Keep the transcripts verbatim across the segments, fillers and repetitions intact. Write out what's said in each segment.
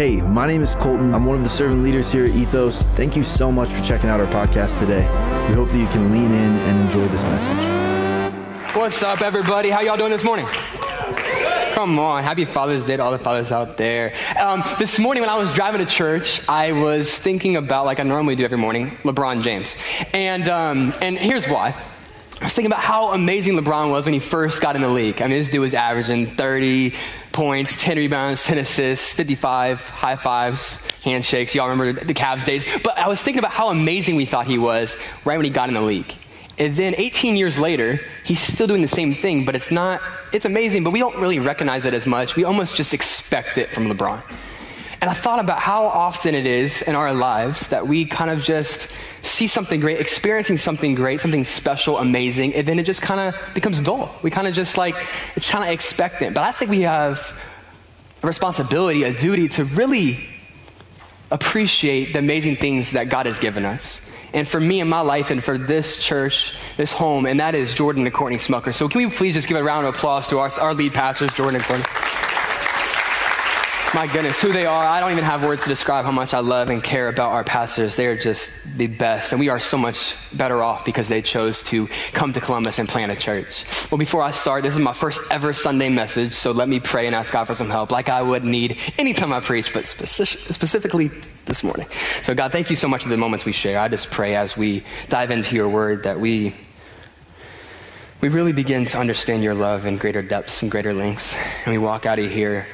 Hey, my name is Colton. I'm one of the servant leaders here at Ethos. Thank you so much for checking out our podcast today. We hope that you can lean in and enjoy this message. What's up, everybody? How y'all doing this morning? Come on. Happy Father's Day to all the fathers out there. Um, this morning when I was driving to church, I was thinking about, like I normally do every morning, LeBron James. And um, and here's why. I was thinking about how amazing LeBron was when he first got in the league. I mean, this dude was averaging thirty points, ten rebounds, ten assists, fifty-five, high fives, handshakes. Y'all remember the Cavs days. But I was thinking about how amazing we thought he was right when he got in the league. And then eighteen years later, he's still doing the same thing, but it's not, it's amazing, but we don't really recognize it as much. We almost just expect it from LeBron. And I thought about how often it is in our lives that we kind of just see something great, experiencing something great, something special, amazing, and then it just kind of becomes dull. We kind of just like, it's kind of expectant. But I think we have a responsibility, a duty to really appreciate the amazing things that God has given us. And for me in my life and for this church, this home, and that is Jordan and Courtney Smucker. So can we please just give a round of applause to our, our lead pastors, Jordan and Courtney. My goodness, who they are. I don't even have words to describe how much I love and care about our pastors. They are just the best, and we are so much better off because they chose to come to Columbus and plant a church. Well, before I start, this is my first ever Sunday message, so let me pray and ask God for some help, like I would need anytime I preach, but speci- specifically this morning. So God, thank you so much for the moments we share. I just pray as we dive into your word that we we really begin to understand your love in greater depths and greater lengths, and we walk out of here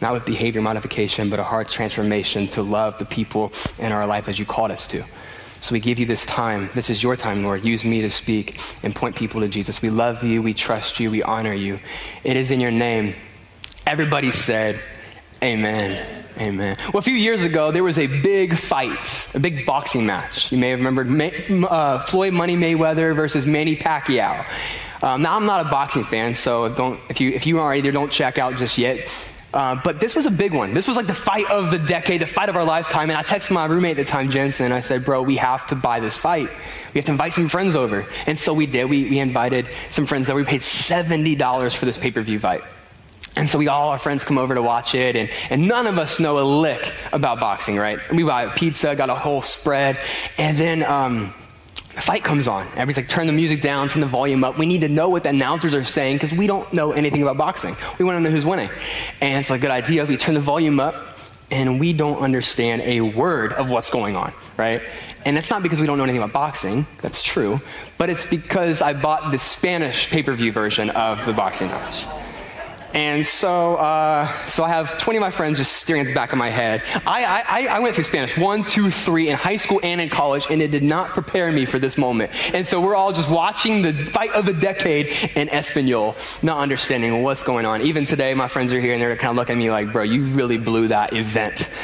not with behavior modification, but a heart transformation to love the people in our life as you called us to. So we give you this time. This is your time, Lord. Use me to speak and point people to Jesus. We love you. We trust you. We honor you. It is in your name. Everybody said, amen. Amen. Well, a few years ago, there was a big fight, a big boxing match. You may have remembered May, uh, Floyd Money Mayweather versus Manny Pacquiao. Um, now, I'm not a boxing fan, so don't. If you if you are either, don't check out just yet. Uh, but this was a big one. This was like the fight of the decade, the fight of our lifetime. And I texted my roommate at the time, Jensen, and I said, bro, we have to buy this fight. We have to invite some friends over. And so we did. We, we invited some friends over. We paid seventy dollars for this pay-per-view fight. And so we all, our friends come over to watch it, and, and none of us know a lick about boxing, right? We bought pizza, got a whole spread, and then um, the fight comes on. Everybody's like, turn the music down, turn the volume up. We need to know what the announcers are saying because we don't know anything about boxing. We want to know who's winning. And it's a good idea if we turn the volume up and we don't understand a word of what's going on, right? And that's not because we don't know anything about boxing, that's true, but it's because I bought the Spanish pay-per-view version of the boxing match. And so uh, so I have twenty of my friends just staring at the back of my head. I, I, I went through Spanish one, two, three in high school and in college, and it did not prepare me for this moment. And so we're all just watching the fight of the decade in Espanol, not understanding what's going on. Even today, my friends are here, and they're kind of looking at me like, bro, you really blew that event.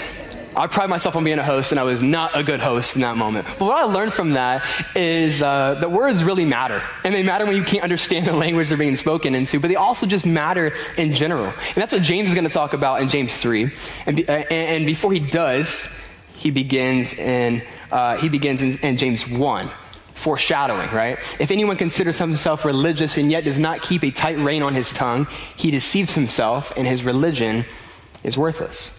I pride myself on being a host, and I was not a good host in that moment. But what I learned from that is uh, that words really matter. And they matter when you can't understand the language they're being spoken into, but they also just matter in general. And that's what James is going to talk about in James three. And, be, uh, and before he does, he begins in, uh, he begins in, in James one. Foreshadowing, right? If anyone considers himself religious and yet does not keep a tight rein on his tongue, he deceives himself, and his religion is worthless.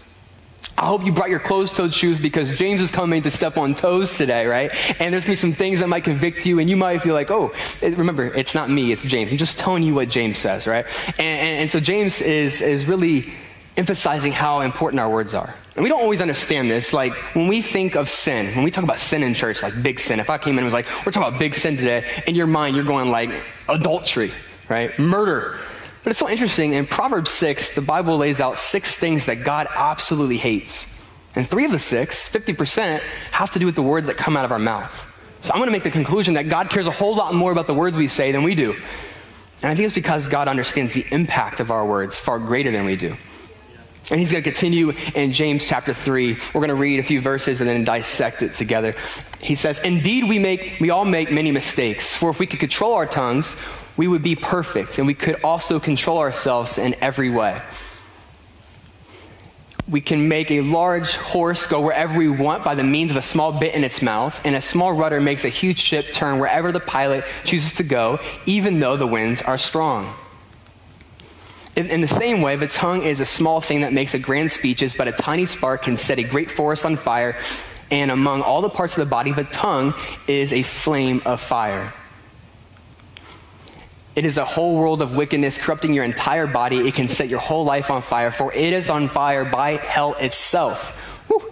I hope you brought your closed-toed shoes because James is coming to step on toes today, right? And there's going to be some things that might convict you, and you might feel like, oh, remember, it's not me, it's James. I'm just telling you what James says, right? And, and, and so James is, is really emphasizing how important our words are. And we don't always understand this. Like, when we think of sin, when we talk about sin in church, like big sin, if I came in and was like, we're talking about big sin today, in your mind, you're going like adultery, right? Murder. But it's so interesting, in Proverbs six, the Bible lays out six things that God absolutely hates. And three of the six, fifty percent, have to do with the words that come out of our mouth. So I'm going to make the conclusion that God cares a whole lot more about the words we say than we do. And I think it's because God understands the impact of our words far greater than we do. And he's going to continue in James chapter three. We're going to read a few verses and then dissect it together. He says, "Indeed, we make, we all make many mistakes, for if we could control our tongues, we would be perfect, and we could also control ourselves in every way." We can make a large horse go wherever we want by the means of a small bit in its mouth, and a small rudder makes a huge ship turn wherever the pilot chooses to go, even though the winds are strong. In, in the same way, the tongue is a small thing that makes a grand speeches, but a tiny spark can set a great forest on fire. And among all the parts of the body, the tongue is a flame of fire. It is a whole world of wickedness, corrupting your entire body. It can set your whole life on fire, for it is on fire by hell itself. Whew.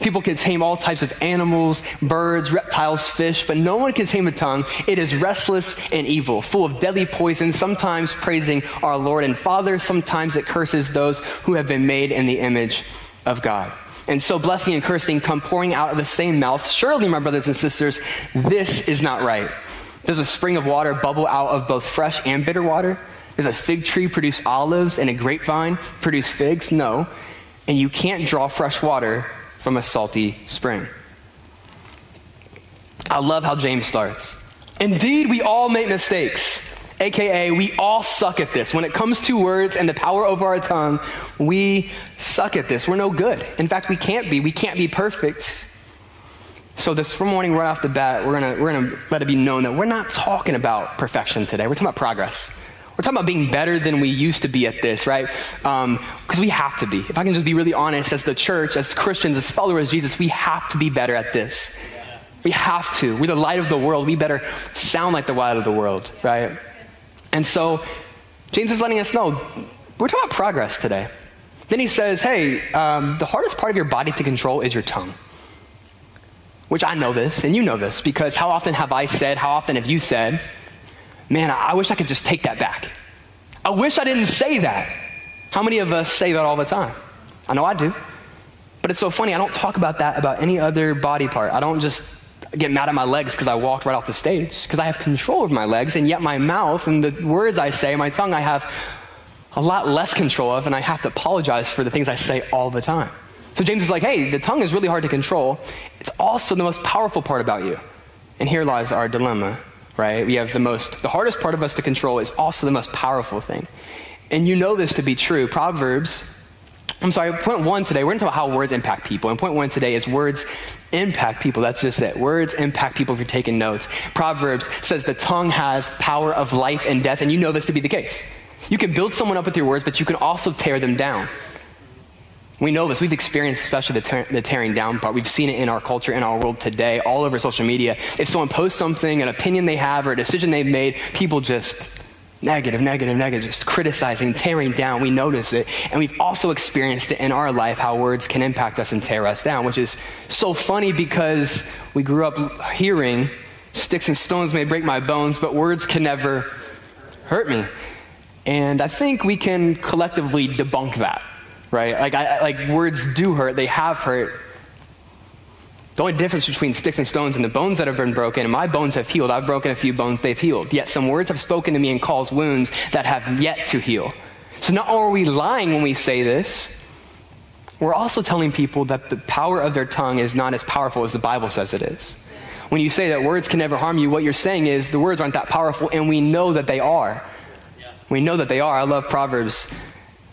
People can tame all types of animals, birds, reptiles, fish, but no one can tame a tongue. It is restless and evil, full of deadly poison, sometimes praising our Lord and Father, sometimes it curses those who have been made in the image of God. And so blessing and cursing come pouring out of the same mouth. Surely, my brothers and sisters, this is not right. Does a spring of water bubble out of both fresh and bitter water? Does a fig tree produce olives and a grapevine produce figs? No. And you can't draw fresh water from a salty spring. I love how James starts. Indeed, we all make mistakes, A K A we all suck at this. When it comes to words and the power over our tongue, we suck at this. We're no good. In fact, we can't be. We can't be perfect. So this morning, right off the bat, we're gonna, we're gonna let it be known that we're not talking about perfection today. We're talking about progress. We're talking about being better than we used to be at this, right? Um, because we have to be. If I can just be really honest, as the church, as Christians, as followers of Jesus, we have to be better at this. We have to. We're the light of the world. We better sound like the light of the world, right? And so James is letting us know, we're talking about progress today. Then he says, hey, um, the hardest part of your body to control is your tongue. Which I know this, and you know this, because how often have I said, how often have you said, man, I wish I could just take that back. I wish I didn't say that. How many of us say that all the time? I know I do. But it's so funny, I don't talk about that about any other body part. I don't just get mad at my legs because I walked right off the stage, because I have control of my legs, and yet my mouth and the words I say, my tongue, I have a lot less control of, and I have to apologize for the things I say all the time. So James is like, hey, the tongue is really hard to control. It's also the most powerful part about you. And here lies our dilemma, right? We have the most, the hardest part of us to control is also the most powerful thing. And you know this to be true. Proverbs, I'm sorry, point one today, we're going to talk about how words impact people. And point one today is words impact people. That's just it. Words impact people if you're taking notes. Proverbs says the tongue has power of life and death. And you know this to be the case. You can build someone up with your words, but you can also tear them down. We know this. We've experienced especially the, tear, the tearing down part. We've seen it in our culture, in our world today, all over social media. If someone posts something, an opinion they have or a decision they've made, people just negative, negative, negative, just criticizing, tearing down. We notice it. And we've also experienced it in our life, how words can impact us and tear us down, which is so funny because we grew up hearing, sticks and stones may break my bones, but words can never hurt me. And I think we can collectively debunk that. Right? Like, I, like words do hurt. They have hurt. The only difference between sticks and stones and the bones that have been broken, and my bones have healed. I've broken a few bones, they've healed. Yet some words have spoken to me and caused wounds that have yet to heal. So not only are we lying when we say this, we're also telling people that the power of their tongue is not as powerful as the Bible says it is. When you say that words can never harm you, what you're saying is the words aren't that powerful, and we know that they are. We know that they are. I love Proverbs.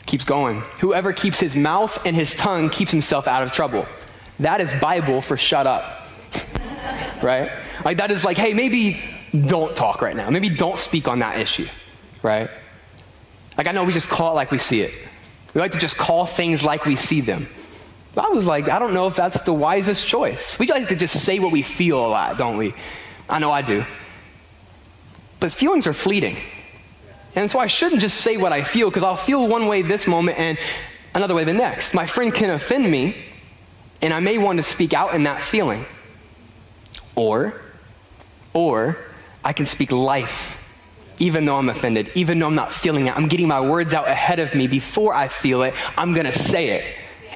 Keeps going. Whoever keeps his mouth and his tongue keeps himself out of trouble. That is Bible for shut up, right? Like that is like, hey, maybe don't talk right now. Maybe don't speak on that issue, right? Like I know we just call it like we see it. We like to just call things like we see them. But I was like, I don't know if that's the wisest choice. We like to just say what we feel a lot, don't we? I know I do. But feelings are fleeting. And so I shouldn't just say what I feel because I'll feel one way this moment and another way the next. My friend can offend me and I may want to speak out in that feeling. Or, or I can speak life even though I'm offended, even though I'm not feeling it. I'm getting my words out ahead of me before I feel it. I'm going to say it.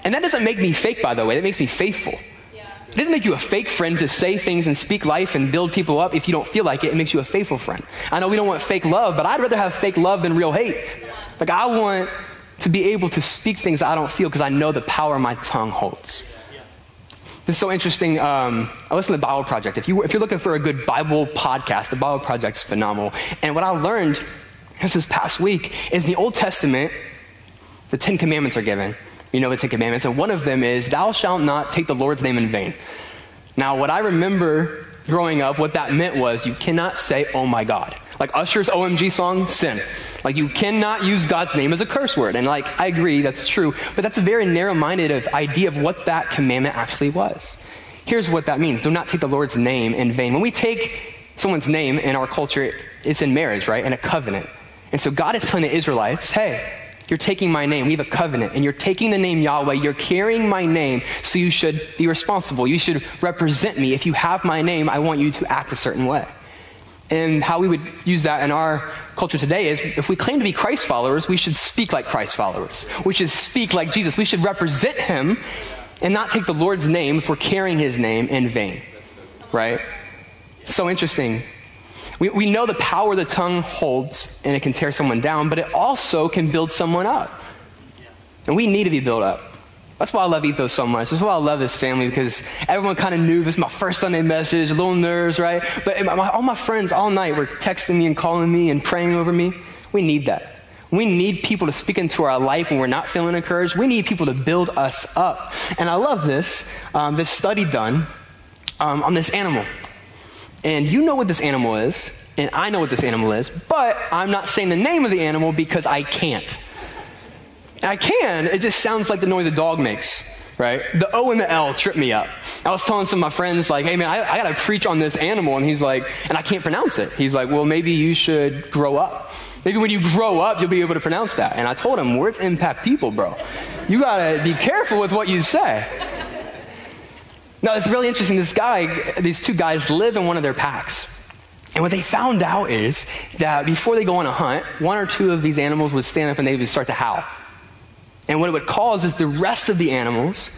And that doesn't make me fake, by the way. That makes me faithful. Yeah. It doesn't make you a fake friend to say things and speak life and build people up if you don't feel like it. It makes you a faithful friend. I know we don't want fake love, but I'd rather have fake love than real hate. Like I want to be able to speak things that I don't feel because I know the power my tongue holds. This is so interesting. Um, I listen to the Bible Project. If, you, if you're looking for a good Bible podcast, the Bible Project's phenomenal. And what I learned just this past week is in the Old Testament, the Ten Commandments are given. You know the Ten Commandments, and one of them is, thou shalt not take the Lord's name in vain. Now, what I remember growing up, what that meant was, you cannot say, oh my God. Like Usher's O M G song, sin. Like you cannot use God's name as a curse word. And like, I agree, that's true. But that's a very narrow-minded of idea of what that commandment actually was. Here's what that means. Do not take the Lord's name in vain. When we take someone's name in our culture, it's in marriage, right? In a covenant. And so God is telling the Israelites, hey, you're taking my name. We have a covenant. And you're taking the name Yahweh. You're carrying my name, so you should be responsible. You should represent me. If you have my name, I want you to act a certain way. And how we would use that in our culture today is if we claim to be Christ followers, we should speak like Christ followers. We should speak like Jesus. We should represent him and not take the Lord's name if we're carrying his name in vain, right? So interesting. We, we know the power the tongue holds, and it can tear someone down, but it also can build someone up. And we need to be built up. That's why I love Ethos so much. That's why I love this family, because everyone kind of knew this is my first Sunday message, a little nerves, right? But my, all my friends all night were texting me and calling me and praying over me. We need that. We need people to speak into our life when we're not feeling encouraged. We need people to build us up. And I love this, um, this study done um, on this animal. And you know what this animal is, and I know what this animal is, but I'm not saying the name of the animal because I can't. I can, it just sounds like the noise a dog makes, right? The O and the L trip me up. I was telling some of my friends, like, hey man, I, I gotta preach on this animal, and he's like, and I can't pronounce it. He's like, well, maybe you should grow up. Maybe when you grow up, you'll be able to pronounce that. And I told him, words impact people, bro. You gotta be careful with what you say. No, it's really interesting. This guy, these two guys live in one of their packs. And what they found out is that before they go on a hunt, one or two of these animals would stand up and they would start to howl. And what it would cause is the rest of the animals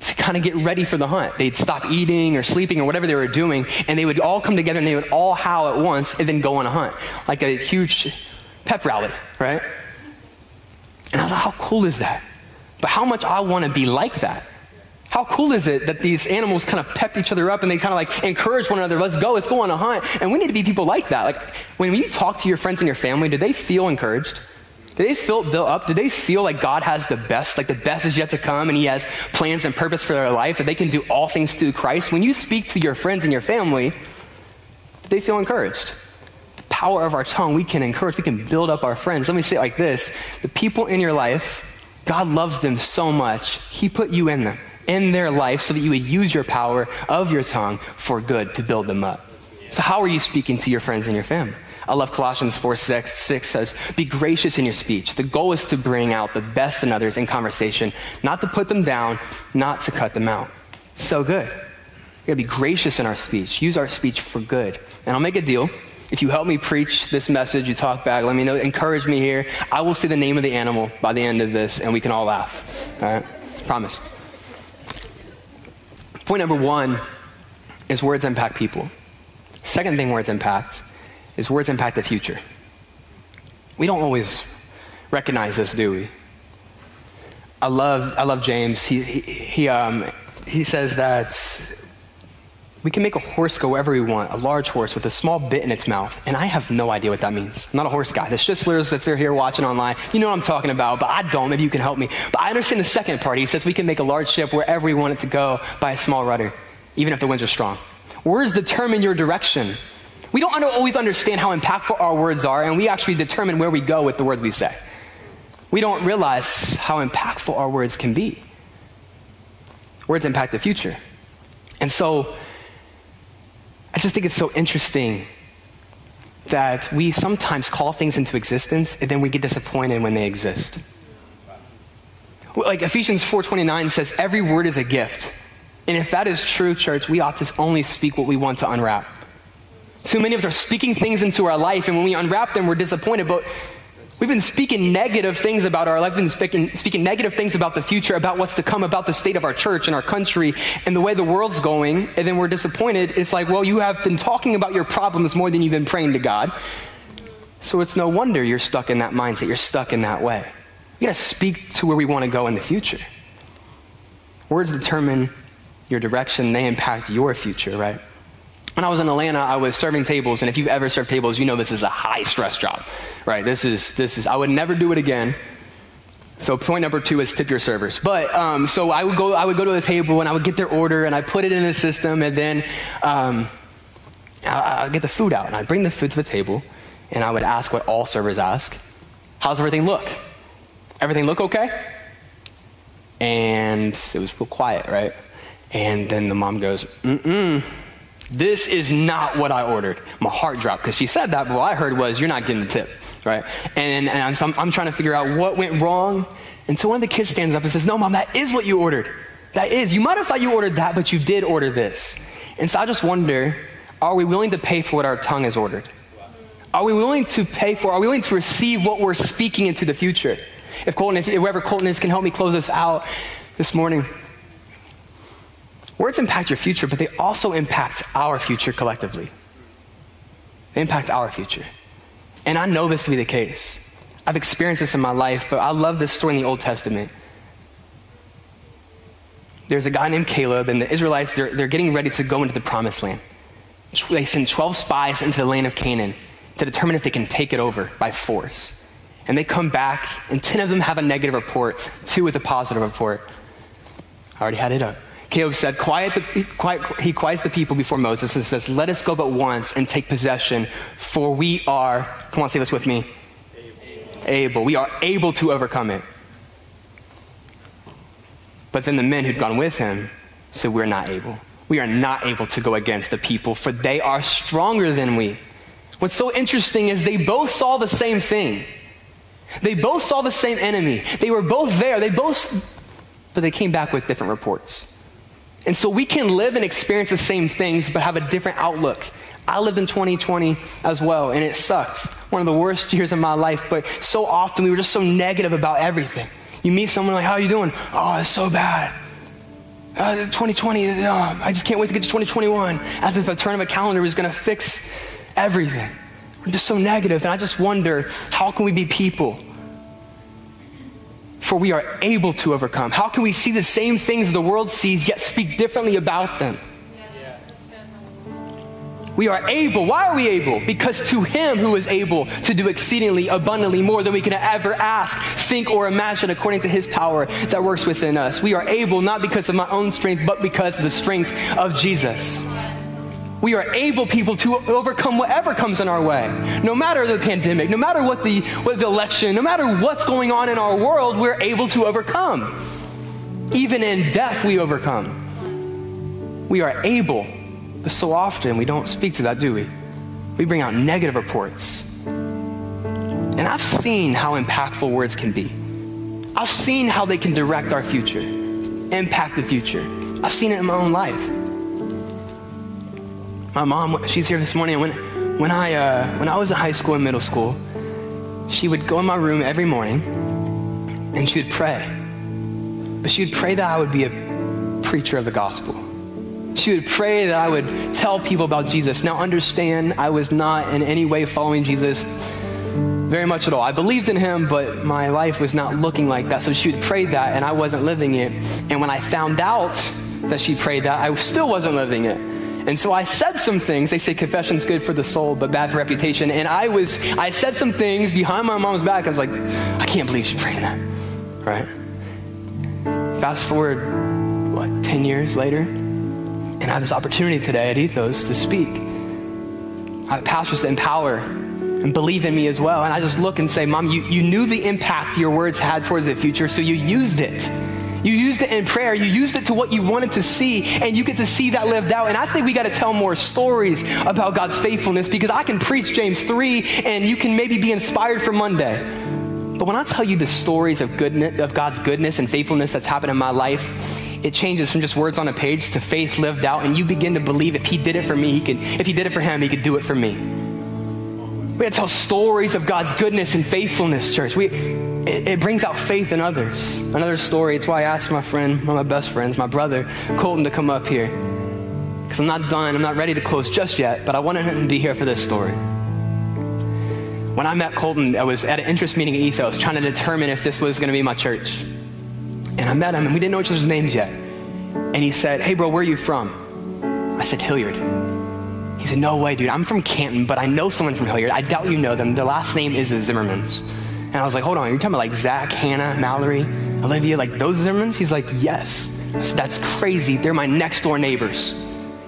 to kind of get ready for the hunt. They'd stop eating or sleeping or whatever they were doing, and they would all come together and they would all howl at once and then go on a hunt, like a huge pep rally, right? And I thought, how cool is that? But how much I want to be like that. How cool is it that these animals kind of pep each other up and they kind of like encourage one another, let's go, let's go on a hunt. And we need to be people like that. Like when you talk to your friends and your family, do they feel encouraged? Do they feel built up? Do they feel like God has the best, like the best is yet to come and he has plans and purpose for their life, that they can do all things through Christ? When you speak to your friends and your family, do they feel encouraged? The power of our tongue, we can encourage, we can build up our friends. Let me say it like this. The people in your life, God loves them so much, he put you in them. in their life so that you would use your power of your tongue for good to build them up. So how are you speaking to your friends and your family? I love Colossians four six says, be gracious in your speech. The goal is to bring out the best in others in conversation, not to put them down, not to cut them out. So good. We gotta be gracious in our speech. Use our speech for good. And I'll make a deal. If you help me preach this message, you talk back, let me know, encourage me here. I will say the name of the animal by the end of this and we can all laugh, all right? Promise. Point number one is words impact people. Second thing words impact is words impact the future. We don't always recognize this, do we? I love I love James. He he he, um, he says that we can make a horse go wherever we want, a large horse with a small bit in its mouth, and I have no idea what that means. I'm not a horse guy. The Schistlers, if they're here watching online, you know what I'm talking about, but I don't. Maybe you can help me. But I understand the second part. He says we can make a large ship wherever we want it to go by a small rudder, even if the winds are strong. Words determine your direction. We don't always understand how impactful our words are, and we actually determine where we go with the words we say. We don't realize how impactful our words can be. Words impact the future. And so, I just think it's so interesting that we sometimes call things into existence and then we get disappointed when they exist. Like Ephesians four twenty-nine says, every word is a gift. And if that is true, church, we ought to only speak what we want to unwrap. Too many of us are speaking things into our life, and when we unwrap them, we're disappointed. But we've been speaking negative things about our life, we've been speaking, speaking negative things about the future, about what's to come, about the state of our church and our country and the way the world's going, and then we're disappointed. It's like, well, you have been talking about your problems more than you've been praying to God. So it's no wonder you're stuck in that mindset, you're stuck in that way. You gotta speak to where we wanna go in the future. Words determine your direction, they impact your future, right? When I was in Atlanta, I was serving tables, and if you've ever served tables, you know this is a high-stress job, right? This is, this is, I would never do it again. So point number two is tip your servers. But, um, so I would go, I would go to a table, and I would get their order, and I put it in the system, and then um, I, I'd get the food out, and I'd bring the food to the table, and I would ask what all servers ask. How's everything look? Everything look okay? And it was real quiet, right? And then the mom goes, mm-mm, this is not what I ordered. My heart dropped because she said that, but what I heard was, you're not getting the tip, right? And, and I'm, so I'm, I'm trying to figure out what went wrong until one of the kids stands up and says, no, Mom, that is what you ordered. That is. You might have thought you ordered that, but you did order this. And so I just wonder, are we willing to pay for what our tongue has ordered? Are we willing to pay for, are we willing to receive what we're speaking into the future? If Colton, if whoever Colton is, can help me close us out this morning. Words impact your future, but they also impact our future collectively. They impact our future. And I know this to be the case. I've experienced this in my life, but I love this story in the Old Testament. There's a guy named Caleb, and the Israelites, they're, they're getting ready to go into the Promised Land. They send twelve spies into the land of Canaan to determine if they can take it over by force. And they come back, and ten of them have a negative report, two with a positive report. I already had it up. Caleb said, quiet the, quiet, he quiets the people before Moses and says, let us go but once and take possession, for we are, come on, say this with me, able. able. We are able to overcome it. But then the men who'd gone with him said, we're not able. We are not able to go against the people, for they are stronger than we. What's so interesting is they both saw the same thing. They both saw the same enemy. They were both there. They both, but they came back with different reports. And so we can live and experience the same things, but have a different outlook. I lived in twenty twenty as well, and it sucked. One of the worst years of my life, but so often we were just so negative about everything. You meet someone like, how are you doing? Oh, it's so bad. Uh, twenty twenty, oh, I just can't wait to get to twenty twenty-one. As if a turn of a calendar was gonna fix everything. We're just so negative, and I just wonder, how can we be people? For we are able to overcome. How can we see the same things the world sees, yet speak differently about them? Yeah. We are able. Why are we able? Because to him who is able to do exceedingly abundantly more than we can ever ask, think, or imagine according to his power that works within us. We are able not because of my own strength, but because of the strength of Jesus. We are able people to overcome whatever comes in our way. No matter the pandemic, no matter what the, what the election, no matter what's going on in our world, we're able to overcome. Even in death, we overcome. We are able, but so often we don't speak to that, do we? We bring out negative reports. And I've seen how impactful words can be. I've seen how they can direct our future, impact the future. I've seen it in my own life. My mom, she's here this morning. When, when I uh, when I was in high school and middle school, she would go in my room every morning and she would pray. But she would pray that I would be a preacher of the gospel. She would pray that I would tell people about Jesus. Now understand, I was not in any way following Jesus very much at all. I believed in him, but my life was not looking like that. So she would pray that and I wasn't living it. And when I found out that she prayed that, I still wasn't living it. And so I said some things. They say confession's good for the soul, but bad for reputation. And I was, I said some things behind my mom's back. I was like, I can't believe she's praying that, right? Fast forward, what, ten years later? And I have this opportunity today at Ethos to speak. I have pastors that empower and believe in me as well. And I just look and say, Mom, you, you knew the impact your words had towards the future, so you used it. You used it in prayer. You used it to what you wanted to see, and you get to see that lived out. And I think we got to tell more stories about God's faithfulness, because I can preach James three, and you can maybe be inspired for Monday. But when I tell you the stories of goodness, of God's goodness and faithfulness that's happened in my life, it changes from just words on a page to faith lived out, and you begin to believe if he did it for me, he can. If he did it for him, he could do it for me. We got to tell stories of God's goodness and faithfulness, church. We. It, it brings out faith in others. Another story, it's why I asked my friend, one of my best friends, my brother, Colton, to come up here. Because I'm not done, I'm not ready to close just yet, but I wanted him to be here for this story. When I met Colton, I was at an interest meeting at Ethos, trying to determine if this was gonna be my church. And I met him, and we didn't know each other's names yet. And he said, hey bro, where are you from? I said, Hilliard. He said, no way, dude, I'm from Canton, but I know someone from Hilliard. I doubt you know them. Their last name is the Zimmermans. And I was like, hold on, you're talking about like Zach, Hannah, Mallory, Olivia, like those Zimmermans? He's like, yes. I said, that's crazy. They're my next door neighbors.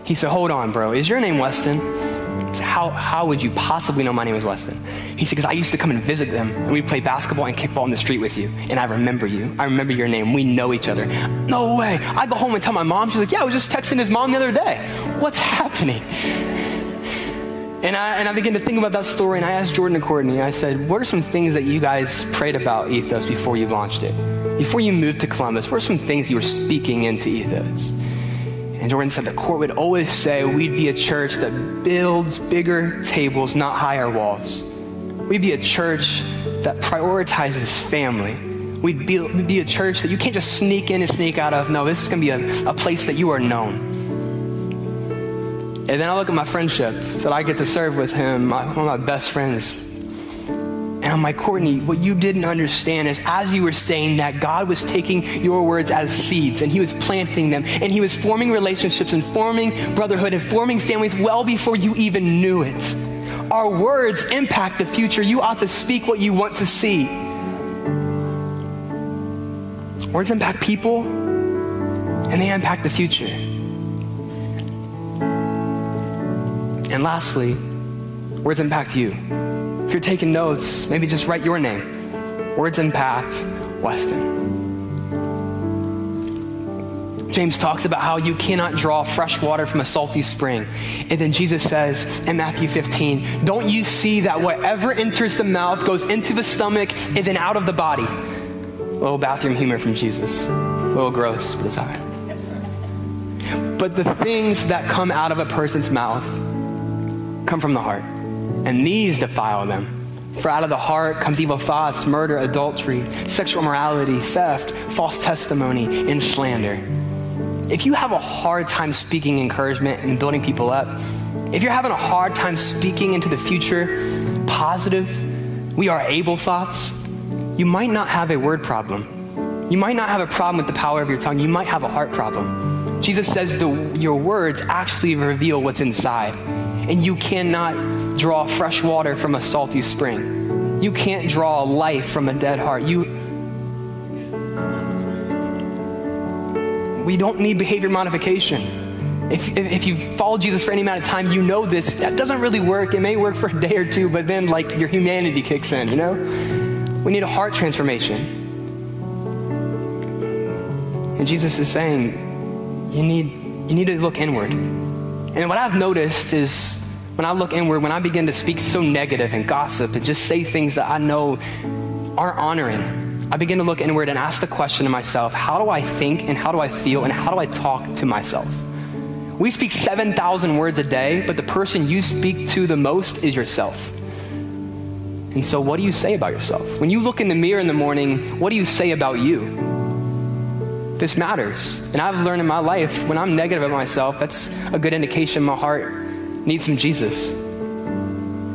He said, hold on, bro. Is your name Weston? I how, how would you possibly know my name is Weston? He said, because I used to come and visit them, and we'd play basketball and kickball in the street with you, and I remember you. I remember your name. We know each other. No way. I go home and tell my mom. She's like, yeah, I was just texting his mom the other day. What's happening? And I, and I began to think about that story, and I asked Jordan and Courtney, I said, what are some things that you guys prayed about Ethos before you launched it? Before you moved to Columbus, what are some things you were speaking into Ethos? And Jordan said the court would always say we'd be a church that builds bigger tables, not higher walls. We'd be a church that prioritizes family. We'd be, we'd be a church that you can't just sneak in and sneak out of. No, this is going to be a, a place that you are known. And then I look at my friendship that I get to serve with him, my, one of my best friends. And I'm like, Courtney, what you didn't understand is as you were saying that, God was taking your words as seeds, and he was planting them, and he was forming relationships and forming brotherhood and forming families well before you even knew it. Our words impact the future. You ought to speak what you want to see. Words impact people, and they impact the future. And lastly, words impact you. If you're taking notes, maybe just write your name. Words impact Weston. James talks about how you cannot draw fresh water from a salty spring. And then Jesus says in Matthew fifteen, don't you see that whatever enters the mouth goes into the stomach and then out of the body? A little bathroom humor from Jesus. A little gross, but it's all right. But the things that come out of a person's mouth come from the heart, and these defile them. For out of the heart comes evil thoughts, murder, adultery, sexual immorality, theft, false testimony, and slander. If you have a hard time speaking encouragement and building people up, if you're having a hard time speaking into the future, positive, we are able thoughts, you might not have a word problem. You might not have a problem with the power of your tongue. You might have a heart problem. Jesus says the, your words actually reveal what's inside. And you cannot draw fresh water from a salty spring. You can't draw life from a dead heart. You, we don't need behavior modification. If, if, if you've followed Jesus for any amount of time, you know this. That doesn't really work. It may work for a day or two, but then like your humanity kicks in, you know? We need a heart transformation. And Jesus is saying, you need, you need to look inward. And what I've noticed is when I look inward, when I begin to speak so negative and gossip and just say things that I know aren't honoring, I begin to look inward and ask the question to myself, how do I think and how do I feel and how do I talk to myself? We speak seven thousand words a day, but the person you speak to the most is yourself. And so what do you say about yourself? When you look in the mirror in the morning, what do you say about you? This matters. And I've learned in my life, when I'm negative at myself, that's a good indication my heart needs some Jesus.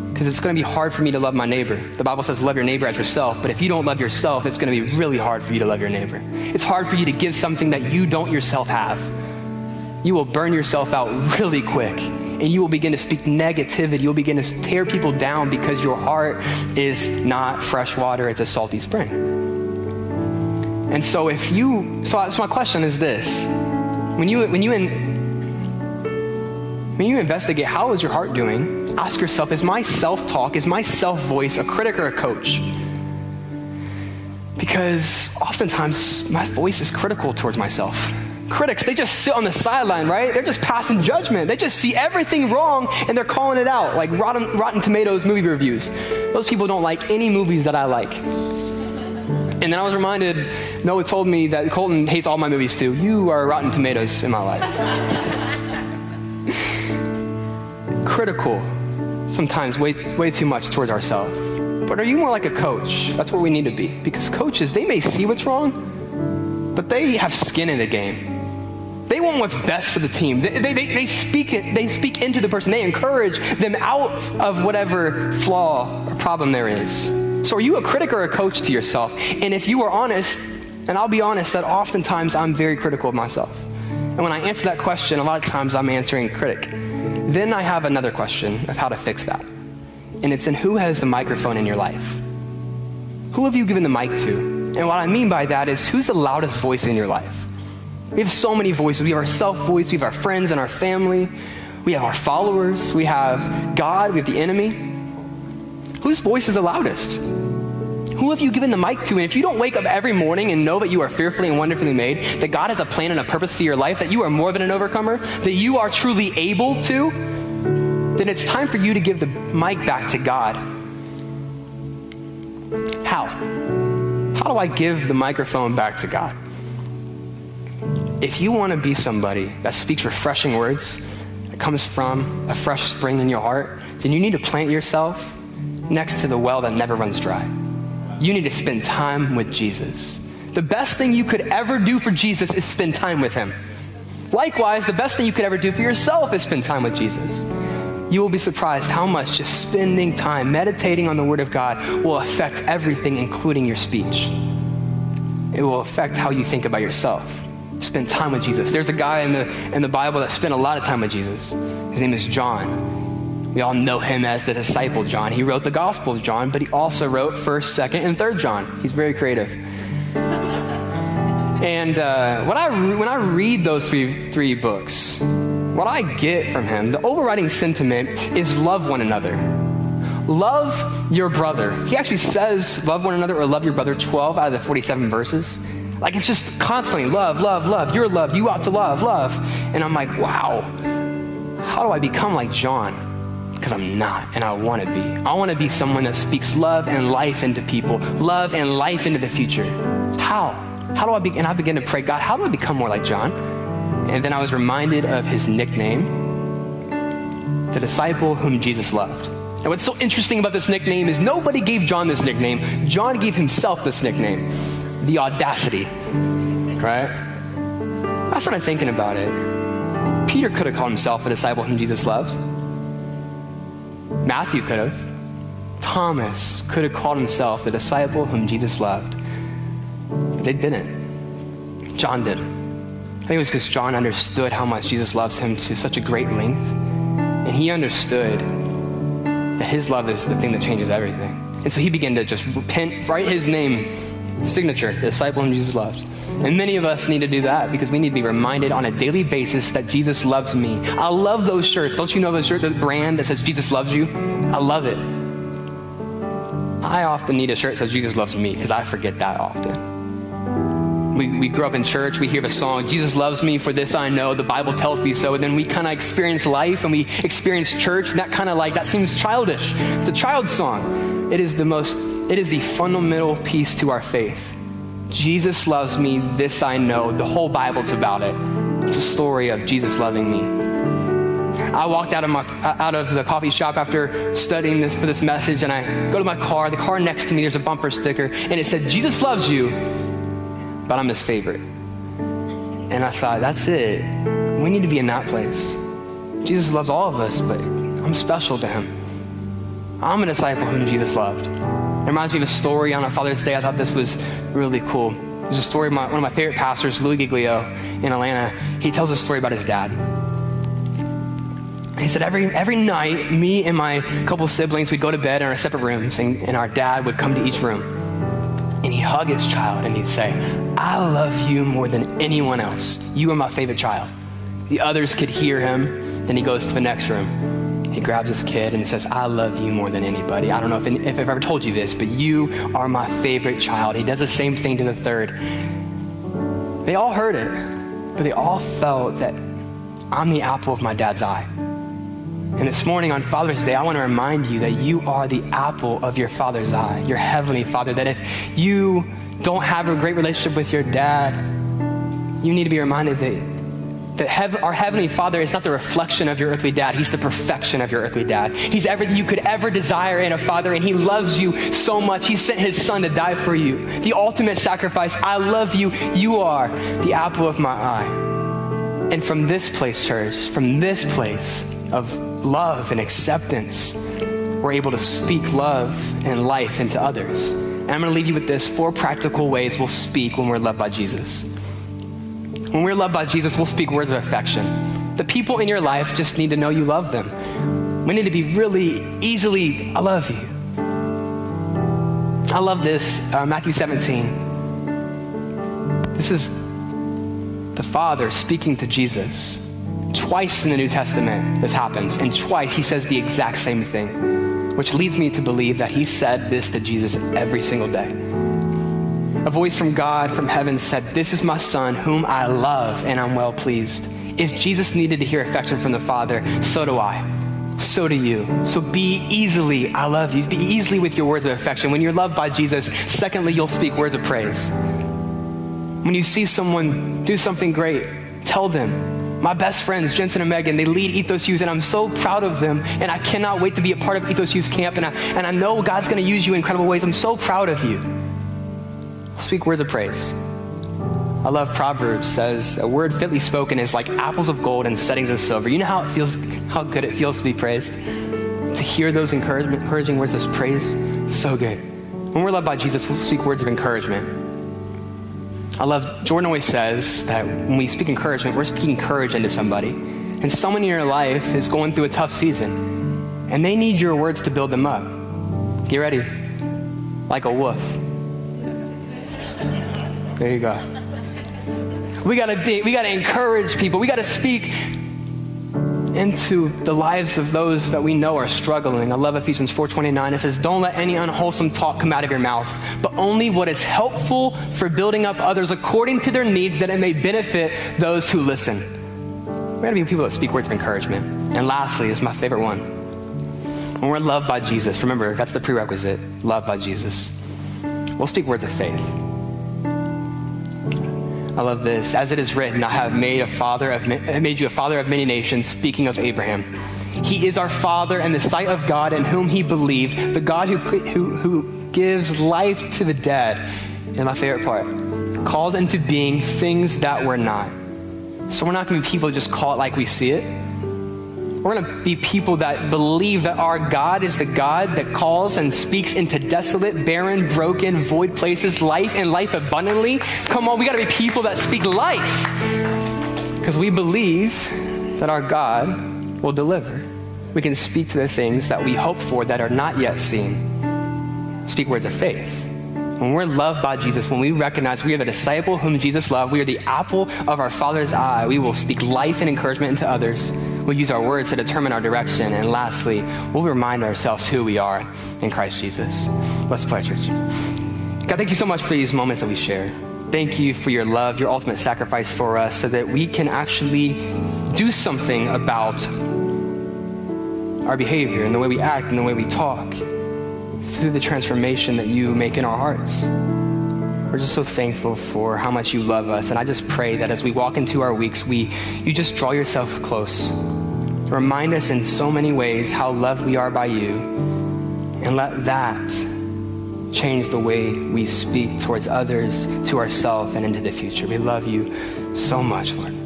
Because it's going to be hard for me to love my neighbor. The Bible says love your neighbor as yourself, but if you don't love yourself, it's going to be really hard for you to love your neighbor. It's hard for you to give something that you don't yourself have. You will burn yourself out really quick, and you will begin to speak negativity. You'll begin to tear people down because your heart is not fresh water, it's a salty spring. And so if you, so, so my question is this, when you, when you, in, when you investigate, how is your heart doing? Ask yourself, is my self-talk, is my self-voice a critic or a coach? Because oftentimes my voice is critical towards myself. Critics, they just sit on the sideline, right? They're just passing judgment. They just see everything wrong and they're calling it out. Like Rotten, Rotten Tomatoes movie reviews. Those people don't like any movies that I like. And then I was reminded, Noah told me that Colton hates all my movies too. You are Rotten Tomatoes in my life. Critical, sometimes way, way too much towards ourselves. But are you more like a coach? That's what we need to be. Because coaches, they may see what's wrong, but they have skin in the game. They want what's best for the team. They, they, they, they, speak, it, they speak into the person. They encourage them out of whatever flaw or problem there is. So are you a critic or a coach to yourself? And if you are honest, and I'll be honest that oftentimes I'm very critical of myself. And when I answer that question, a lot of times I'm answering critic. Then I have another question of how to fix that. And it's in who has the microphone in your life? Who have you given the mic to? And what I mean by that is who's the loudest voice in your life? We have so many voices. We have our self voice, we have our friends and our family. We have our followers, we have God, we have the enemy. Whose voice is the loudest? Who have you given the mic to? And if you don't wake up every morning and know that you are fearfully and wonderfully made, that God has a plan and a purpose for your life, that you are more than an overcomer, that you are truly able to, then it's time for you to give the mic back to God. How? How do I give the microphone back to God? If you want to be somebody that speaks refreshing words, that comes from a fresh spring in your heart, then you need to plant yourself next to the well that never runs dry. You need to spend time with Jesus. The best thing you could ever do for Jesus is spend time with him. Likewise, the best thing you could ever do for yourself is spend time with Jesus. You will be surprised how much just spending time meditating on the Word of God will affect everything, including your speech. It will affect how you think about yourself. Spend time with Jesus. There's a guy in the, in the Bible that spent a lot of time with Jesus. His name is John. We all know him as the disciple John. He wrote the Gospel of John, but he also wrote first, second, and third John. He's very creative. And uh, what I re- when I read those three, three books, what I get from him, the overriding sentiment is love one another. Love your brother. He actually says love one another or love your brother twelve out of the forty-seven verses. Like it's just constantly love, love, love. You're loved. You ought to love, love. And I'm like, wow, how do I become like John? Because I'm not, and I want to be. I want to be someone that speaks love and life into people, love and life into the future. How? How do I begin? And I begin to pray, God, how do I become more like John? And then I was reminded of his nickname, the disciple whom Jesus loved. And what's so interesting about this nickname is nobody gave John this nickname. John gave himself this nickname, the audacity, right? I started thinking about it. Peter could have called himself a disciple whom Jesus loved. Matthew could have. Thomas could have called himself the disciple whom Jesus loved. But they didn't. John did. I think it was because John understood how much Jesus loves him to such a great length. And he understood that his love is the thing that changes everything. And so he began to just repent, write his name, signature, the disciple whom Jesus loved. And many of us need to do that because we need to be reminded on a daily basis that Jesus loves me. I love those shirts. Don't you know those shirts, the brand that says Jesus loves you? I love it. I often need a shirt that says Jesus loves me because I forget that often. We, we grow up in church, we hear the song, Jesus loves me, for this I know, the Bible tells me so. And then we kind of experience life and we experience church and that kind of like, that seems childish. It's a child song. It is the most, it is the fundamental piece to our faith. Jesus loves me, this I know. The whole Bible's about it. It's a story of Jesus loving me. I walked out of my out of the coffee shop after studying this for this message, and I go to my car. The car next to me, there's a bumper sticker, and it said, Jesus loves you, but I'm his favorite. And I thought, that's it. We need to be in that place. Jesus loves all of us, but I'm special to him. I'm a disciple whom Jesus loved. It reminds me of a story on Father's Day. I thought this was really cool. There's a story of my, one of my favorite pastors, Louis Giglio in Atlanta. He tells a story about his dad. He said, every every night, me and my couple siblings, we'd go to bed in our separate rooms, and, and our dad would come to each room. And he'd hug his child, and he'd say, I love you more than anyone else. You are my favorite child. The others could hear him. Then he goes to the next room. He grabs his kid and says, I love you more than anybody. I don't know if, if I've ever told you this, but you are my favorite child. He does the same thing to the third. They all heard it, but they all felt that I'm the apple of my dad's eye. And this morning on Father's Day, I want to remind you that you are the apple of your father's eye, your heavenly father, that if you don't have a great relationship with your dad, you need to be reminded that That hev- our Heavenly Father is not the reflection of your earthly dad. He's the perfection of your earthly dad. He's everything you could ever desire in a father, and he loves you so much. He sent his son to die for you. The ultimate sacrifice. I love you. You are the apple of my eye. And from this place, church, from this place of love and acceptance, we're able to speak love and life into others. And I'm going to leave you with this, four practical ways we'll speak when we're loved by Jesus. When we're loved by Jesus, we'll speak words of affection. The people in your life just need to know you love them. We need to be really easily, I love you. I love this, uh, Matthew seventeen. This is the Father speaking to Jesus. Twice in the New Testament this happens, and twice he says the exact same thing, which leads me to believe that he said this to Jesus every single day. A voice from God from heaven said, "This is my son whom I love and I'm well pleased." If Jesus needed to hear affection from the Father, so do I. So do you. So be easily, I love you. Be easily with your words of affection. When you're loved by Jesus, secondly, you'll speak words of praise. When you see someone do something great, tell them. My best friends, Jensen and Megan, they lead Ethos Youth, and I'm so proud of them, and I cannot wait to be a part of Ethos Youth Camp, and I, and I know God's going to use you in incredible ways. I'm so proud of you. Speak words of praise. I love Proverbs says, a word fitly spoken is like apples of gold and settings of silver. You know how it feels, how good it feels to be praised? To hear those encouragement, encouraging words of praise, so good. When we're loved by Jesus, we'll speak words of encouragement. I love, Jordan always says that when we speak encouragement, we're speaking courage into somebody. And someone in your life is going through a tough season, and they need your words to build them up. Get ready, like a wolf. There you go. We gotta be, we gotta encourage people. We gotta speak into the lives of those that we know are struggling. I love Ephesians four twenty-nine. It says, "Don't let any unwholesome talk come out of your mouth, but only what is helpful for building up others according to their needs, that it may benefit those who listen." We gotta be people that speak words of encouragement. And lastly, it's my favorite one. When we're loved by Jesus, remember, that's the prerequisite, loved by Jesus. We'll speak words of faith. I love this. As it is written, I have made a father of made you a father of many nations, speaking of Abraham. He is our father in the sight of God, in whom he believed, the God who, who, who gives life to the dead. And my favorite part, calls into being things that were not. So we're not going to be people who just call it like we see it. We're going to be people that believe that our God is the God that calls and speaks into desolate, barren, broken, void places, life and life abundantly. Come on, we got to be people that speak life, because we believe that our God will deliver. We can speak to the things that we hope for that are not yet seen. Speak words of faith. When we're loved by Jesus, when we recognize we are the disciple whom Jesus loved, we are the apple of our Father's eye, we will speak life and encouragement into others. We'll use our words to determine our direction. And lastly, we'll remind ourselves who we are in Christ Jesus. Let's pray, church. God, thank you so much for these moments that we share. Thank you for your love, your ultimate sacrifice for us, so that we can actually do something about our behavior and the way we act and the way we talk, through the transformation that you make in our hearts. We're just so thankful for how much you love us. And I just pray that as we walk into our weeks, we you just draw yourself close. Remind us in so many ways how loved we are by you, and let that change the way we speak towards others, to ourselves, and into the future. We love you so much, Lord.